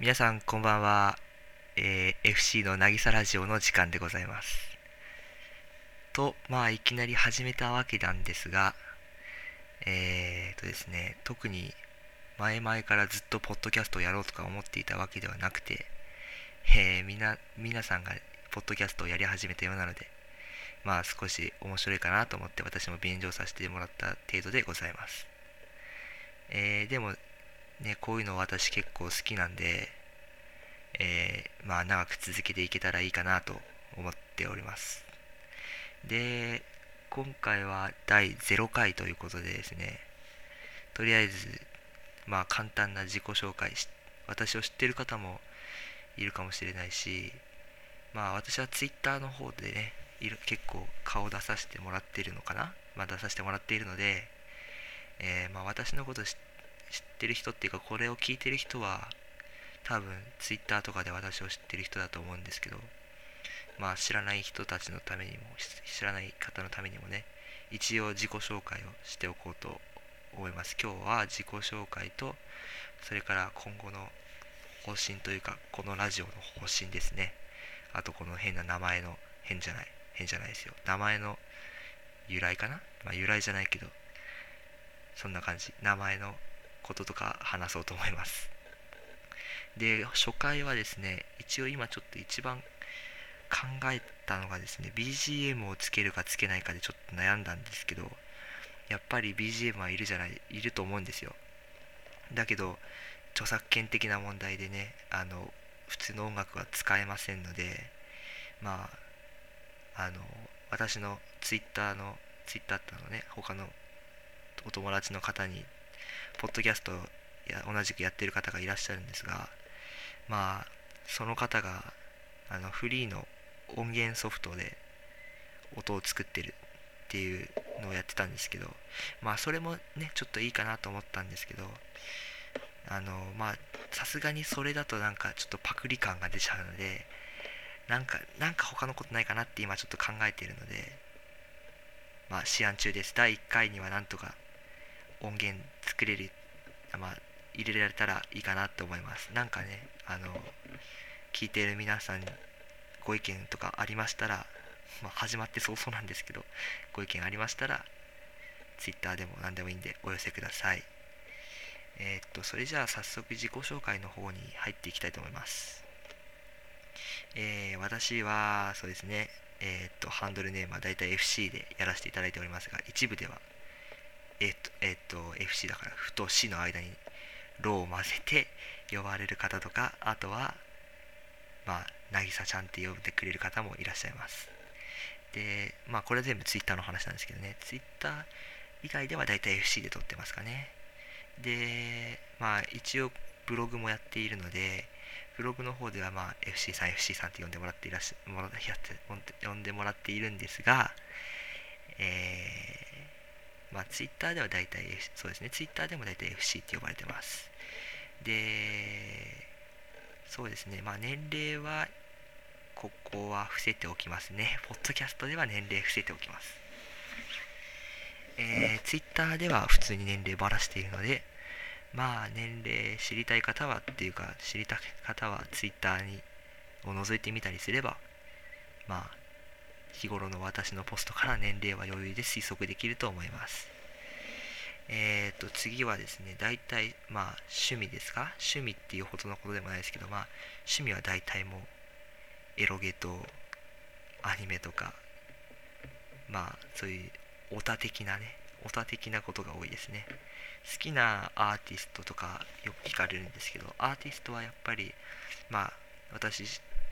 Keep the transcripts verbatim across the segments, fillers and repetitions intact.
皆さんこんばんは、えー、エフシー のなぎさラジオの時間でございますと、まあいきなり始めたわけなんですが、えーとですね特に前々からずっとポッドキャストをやろうとか思っていたわけではなくて、えー、みな皆さんがポッドキャストをやり始めたようなので、まあ少し面白いかなと思って私も便乗させてもらった程度でございます。えー、でもね、こういうの私結構好きなんで、えー、まあ長く続けていけたらいいかなと思っております。で、今回はだいゼロかいということでですね、とりあえず、まあ簡単な自己紹介し、私を知ってる方もいるかもしれないし、まあ私はツイッターの方でね、いる結構顔出させてもらっているのかな、まあ出させてもらっているので、えー、まあ私のこと知って、知ってる人っていうか、これを聞いてる人は多分ツイッターとかで私を知ってる人だと思うんですけど、まあ知らない人たちのためにも、知らない方のためにもね、一応自己紹介をしておこうと思います。今日は自己紹介と、それから今後の方針というか、このラジオの方針ですね。あとこの変な名前の、変じゃない変じゃないですよ、名前の由来かな、まあ由来じゃないけど、そんな感じ、名前のこととか話そうと思います。で、初回はですね、一応今ちょっと一番考えたのがですね、 ビージーエム をつけるかつけないかでちょっと悩んだんですけど、やっぱり ビージーエム はいるじゃない、いると思うんですよ。だけど著作権的な問題でね、あの普通の音楽は使えませんので、まああの私のツイッターのツイッターってのね、他のお友達の方にポッドキャストを同じくやってる方がいらっしゃるんですが、まあその方があのフリーの音源ソフトで音を作ってるっていうのをやってたんですけど、まあそれもねちょっといいかなと思ったんですけど、あのまあさすがにそれだとなんかちょっとパクリ感が出ちゃうので、なんかなんか他のことないかなって今ちょっと考えているので、まあ試案中です。だいいっかいにはなんとか音源作れる、まあ入れられたらいいかなと思います。なんかね、あの聞いている皆さんにご意見とかありましたら、まあ始まって早々なんですけど、ご意見ありましたらツイッターでも何でもいいんでお寄せください。えー、っとそれじゃあ早速自己紹介の方に入っていきたいと思います。えー、私はそうですね、えー、っとハンドルネームはだいたい エフシー でやらせていただいておりますが、一部ではえっと、えっと、エフシー だから、ふと C の間にロを混ぜて呼ばれる方とか、あとは、まあ、なぎさちゃんって呼んでくれる方もいらっしゃいます。で、まあ、これは全部 Twitter の話なんですけどね、Twitter 以外ではだいたい エフシー で撮ってますかね。で、まあ、一応ブログもやっているので、ブログの方では、まあ、エフシー さん、エフシー さんって呼んでもらっていらっしゃ、もらって、呼んでもらっているんですが、えー、まあ、ツイッターではだいたい、そうですね、ツイッターでもだいたい エフシー って呼ばれてます。で、そうですね、まあ、年齢は、ここは伏せておきますね。ポッドキャストでは年齢伏せておきます。えー、ツイッターでは普通に年齢ばらしているので、まあ、年齢知りたい方はっていうか、知りたい方はツイッターにを覗いてみたりすれば、まあ、日頃の私のポストから年齢は余裕で推測できると思います。えっと、次はですね、大体、まあ、趣味ですか？趣味っていうほどのことでもないですけど、まあ、趣味は大体もう、エロゲと、アニメとか、まあ、そういう、オタ的なね、オタ的なことが多いですね。好きなアーティストとか、よく聞かれるんですけど、アーティストはやっぱり、まあ、私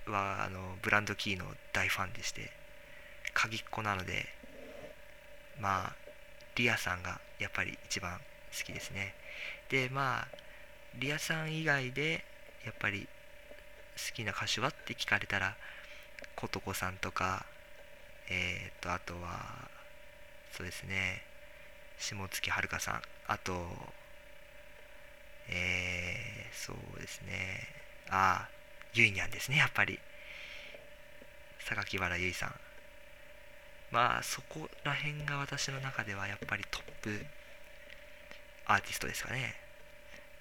は、あの、ブランドキーの大ファンでして、鍵っ子なので、まあリアさんがやっぱり一番好きですね。で、まあリアさん以外でやっぱり好きな歌手はって聞かれたら、ことこさんとか、えっとあとはそうですね、下月はるかさん、あとえー、そうですね、ああゆいにゃんですね、やっぱり榊原ゆいさん。まあそこら辺が私の中ではやっぱりトップアーティストですかね。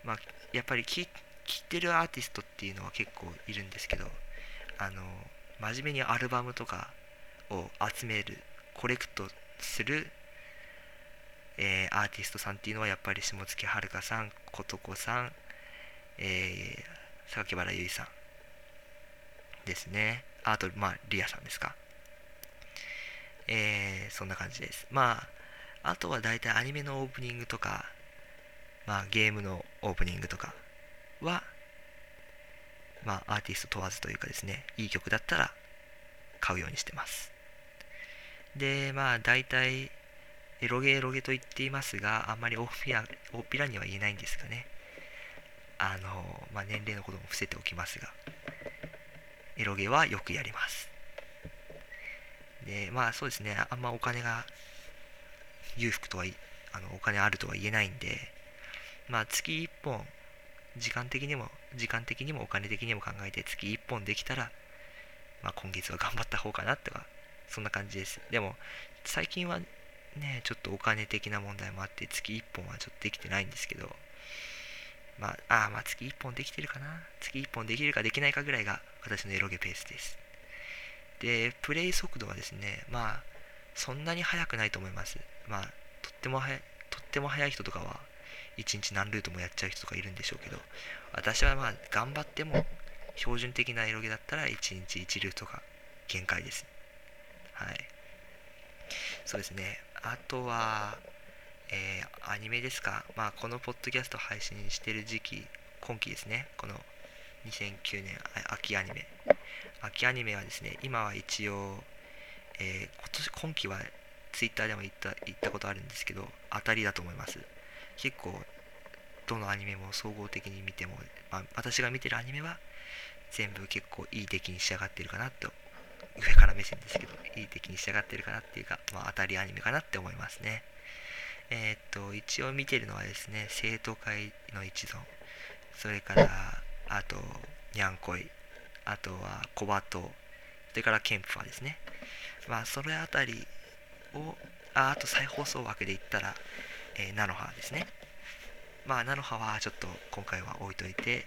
まあやっぱり 聞,聴いてるアーティストっていうのは結構いるんですけど、あの真面目にアルバムとかを集める、コレクトする、えー、アーティストさんっていうのはやっぱり下月はるかさん、ことこさん、えー、榊原ゆいさんですね。あと、まあ、リアさんですか。えー、そんな感じです。まあ、あとはだいたいアニメのオープニングとか、まあ、ゲームのオープニングとかは、まあ、アーティスト問わずというかですね、いい曲だったら買うようにしてます。で、まあ、だいたいロゲロゲと言っていますが、あんまり大っぴら、大っぴらには言えないんですがね。あの、まあ、年齢のことも伏せておきますが、エロゲはよくやります。で、まあそうですね、あんまお金が、裕福とは、あのお金あるとは言えないんで、まあ月いっぽん、時間的にも、時間的にもお金的にも考えて月いっぽんできたら、まあ今月は頑張った方かなとか、そんな感じです。でも、最近はね、ちょっとお金的な問題もあって、月いっぽんはちょっとできてないんですけど、まあ、あまあ月いっぽんできてるかな。月いっぽんできるかできないかぐらいが私のエロゲペースです。で、プレイ速度はですね、まあ、そんなに速くないと思います。まあ、とっても速い、とっても速い人とかは、いちにち何ルートもやっちゃう人とかいるんでしょうけど、私はまあ、頑張っても、標準的なエロゲだったら、いちにちいちルートが限界です。はい。そうですね。あとは、えー、アニメですか。まあこのポッドキャスト配信してる時期、今期ですね、このにせんきゅうねん秋アニメ秋アニメはですね、今は一応、えー、今年今期はツイッターでも言った言ったことあるんですけど、当たりだと思います。結構どのアニメも総合的に見ても、まあ、私が見てるアニメは全部結構いい出来に仕上がってるかなと、上から目線ですけど、いい出来に仕上がってるかなっていうか、まあ当たりアニメかなって思いますね。えー、っと一応見てるのはですね、生徒会の一存、それからあとにゃんこい、あとはコバト、それからケンプはですね、まあそれあたりを あ, あと再放送枠で言ったら、えー、ナノハですね。まあナノハはちょっと今回は置いといて、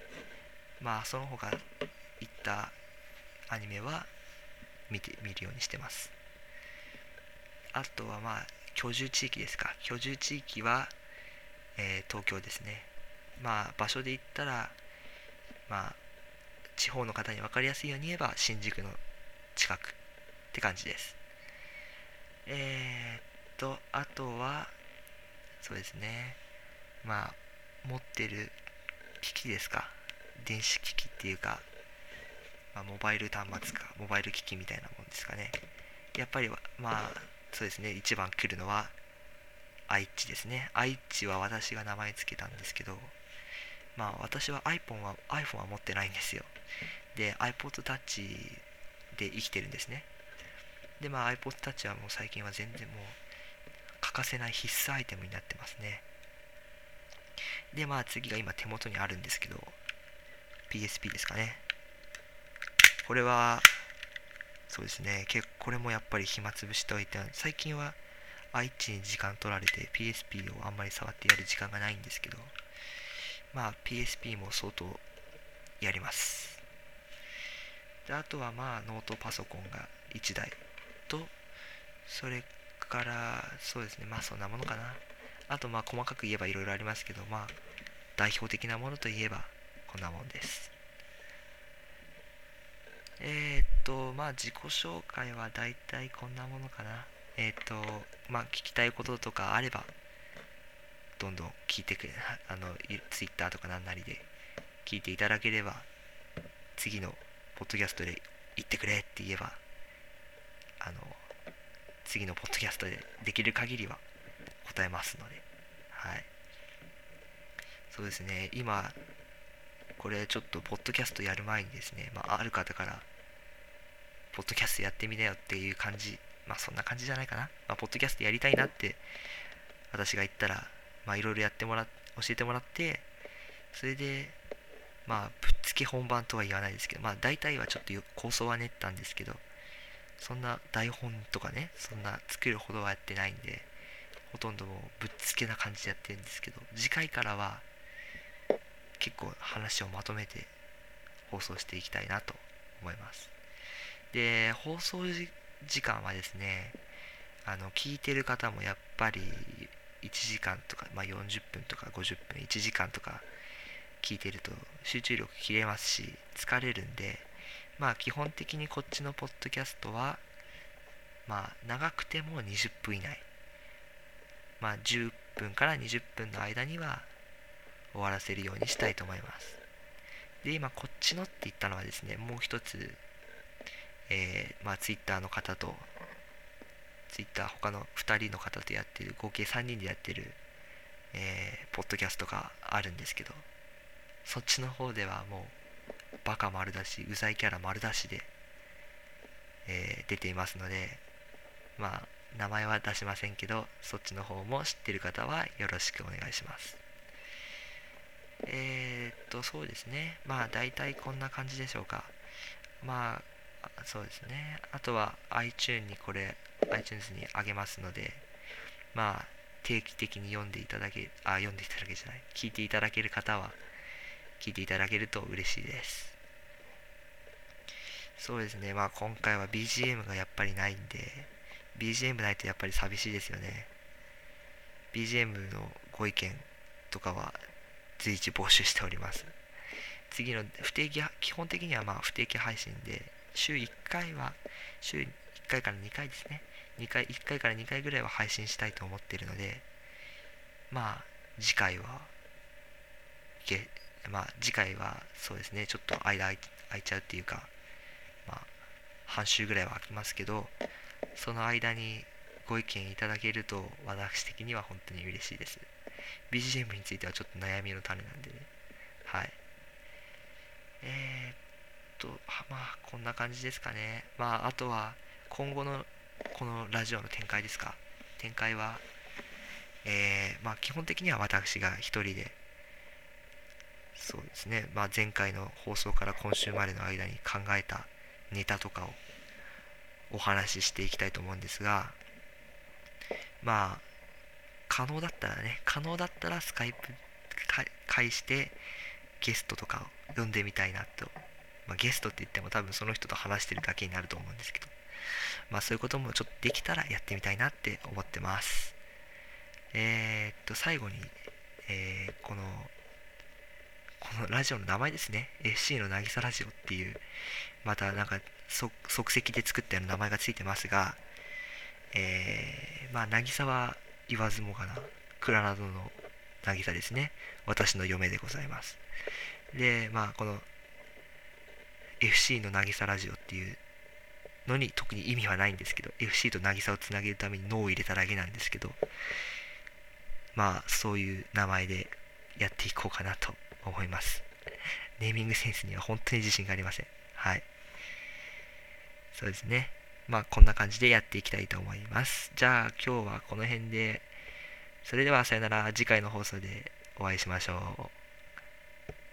まあその他言ったアニメは見て見るようにしてます。あとはまあ居住地域ですか。居住地域は、えー、東京ですね。まあ場所で言ったら、まあ地方の方に分かりやすいように言えば新宿の近くって感じです。えー、っとあとはそうですね。まあ持ってる機器ですか。電子機器っていうか、まあ、モバイル端末かモバイル機器みたいなもんですかね。やっぱりまあそうですね、一番来るのは愛知ですね。愛知は私が名前つけたんですけど、まあ私は iPhone は iPhone は持ってないんですよ。で iPod Touch で生きてるんですね。でまあ iPod Touch はもう最近は全然もう欠かせない必須アイテムになってますね。でまあ次が今手元にあるんですけど ピーエスピー ですかね。これはそうですね、結構これもやっぱり暇つぶしといて、最近は愛知に時間取られて ピーエスピー をあんまり触ってやる時間がないんですけど、まあ ピーエスピー も相当やります。であとはまあノートパソコンがいちだいと、それからそうですね、まあそんなものかな。あとまあ細かく言えばいろいろありますけど、まあ代表的なものといえばこんなもんです。えー、っと、まあ自己紹介はだいたいこんなものかな。えー、っと、まあ聞きたいこととかあれば、どんどん聞いてくれ、あの、ツイッターとかなんなりで聞いていただければ、次のポッドキャストで言ってくれって言えば、あの、次のポッドキャストでできる限りは答えますので、はい。そうですね、今、これちょっとポッドキャストやる前にですね、まあ、ある方からポッドキャストやってみなよっていう感じ、まあそんな感じじゃないかな、まあ、ポッドキャストやりたいなって私が言ったら、まあいろいろやってもらっ教えてもらって、それでまあぶっつけ本番とは言わないですけど、まあ大体はちょっと構想は練ったんですけど、そんな台本とかね、そんな作るほどはやってないんで、ほとんどもうぶっつけな感じでやってるんですけど、次回からは結構話をまとめて放送していきたいなと思います。で、放送時間はですね、あの聞いてる方もやっぱりいちじかんとか、まあ、よんじゅっぷんとかごじゅっぷん、いちじかんとか聞いてると集中力切れますし疲れるんで、まあ基本的にこっちのポッドキャストはまあ長くてもにじゅっぷん以内、まあじゅっぷんからにじゅっぷんの間には終わらせるようにしたいと思います。で、今こっちのって言ったのはですね、もう一つ、えー、まあツイッターの方とツイッター他のふたりの方とやってる、合計さんにんでやってる、えー、ポッドキャストがあるんですけど、そっちの方ではもうバカ丸出し、うざいキャラ丸出しで、えー、出ていますので、まあ名前は出しませんけど、そっちの方も知ってる方はよろしくお願いします。えー、っとそうですね、まあ大体こんな感じでしょうか。まあそうですね、あとは iTunes にこれ iTunes にあげますので、まあ定期的に読んでいただけあ読んでいただけじゃない聞いていただける方は聞いていただけると嬉しいです。そうですね、まあ今回は ビージーエム がやっぱりないんで、 ビージーエム ないとやっぱり寂しいですよね。 ビージーエム のご意見とかは随時募集しております。次の不定期、基本的にはまあ不定期配信で週いっかいは、週いっかいからにかいですね、にかいいっかいからにかいぐらいは配信したいと思っているので、まあ次回はまあ次回はそうですね、ちょっと間空いちゃうっていうか、まあ半週ぐらいは空きますけど、その間にご意見いただけると私的には本当に嬉しいです。 ビージーエム についてはちょっと悩みの種なんでね。はいえー、っとまあこんな感じですかね。まああとは今後のこのラジオの展開ですか展開は、えー、まあ基本的には私が一人で、そうですね、まあ前回の放送から今週までの間に考えたネタとかをお話ししていきたいと思うんですが、まあ可能だったらね、可能だったらスカイプ介してゲストとかを呼んでみたいなと、まあ、ゲストって言っても多分その人と話してるだけになると思うんですけど、まあそういうこともちょっとできたらやってみたいなって思ってます。えー、っと最後に、えー、このこのラジオの名前ですね、 エフシー のなぎさラジオっていう、またなんか即席で作ったような名前がついてますが、えー、まあなぎさは言わずもがな、クラナドのなぎさですね、私の嫁でございます。で、まあこの エフシー のなぎさラジオっていうのに特に意味はないんですけど、 エフシー となぎさをつなげるために脳を入れただけなんですけど、まあそういう名前でやっていこうかなと思います。ネーミングセンスには本当に自信がありません。はいそうですね、まあこんな感じでやっていきたいと思います。じゃあ今日はこの辺で、それではさよなら。次回の放送でお会いしましょう。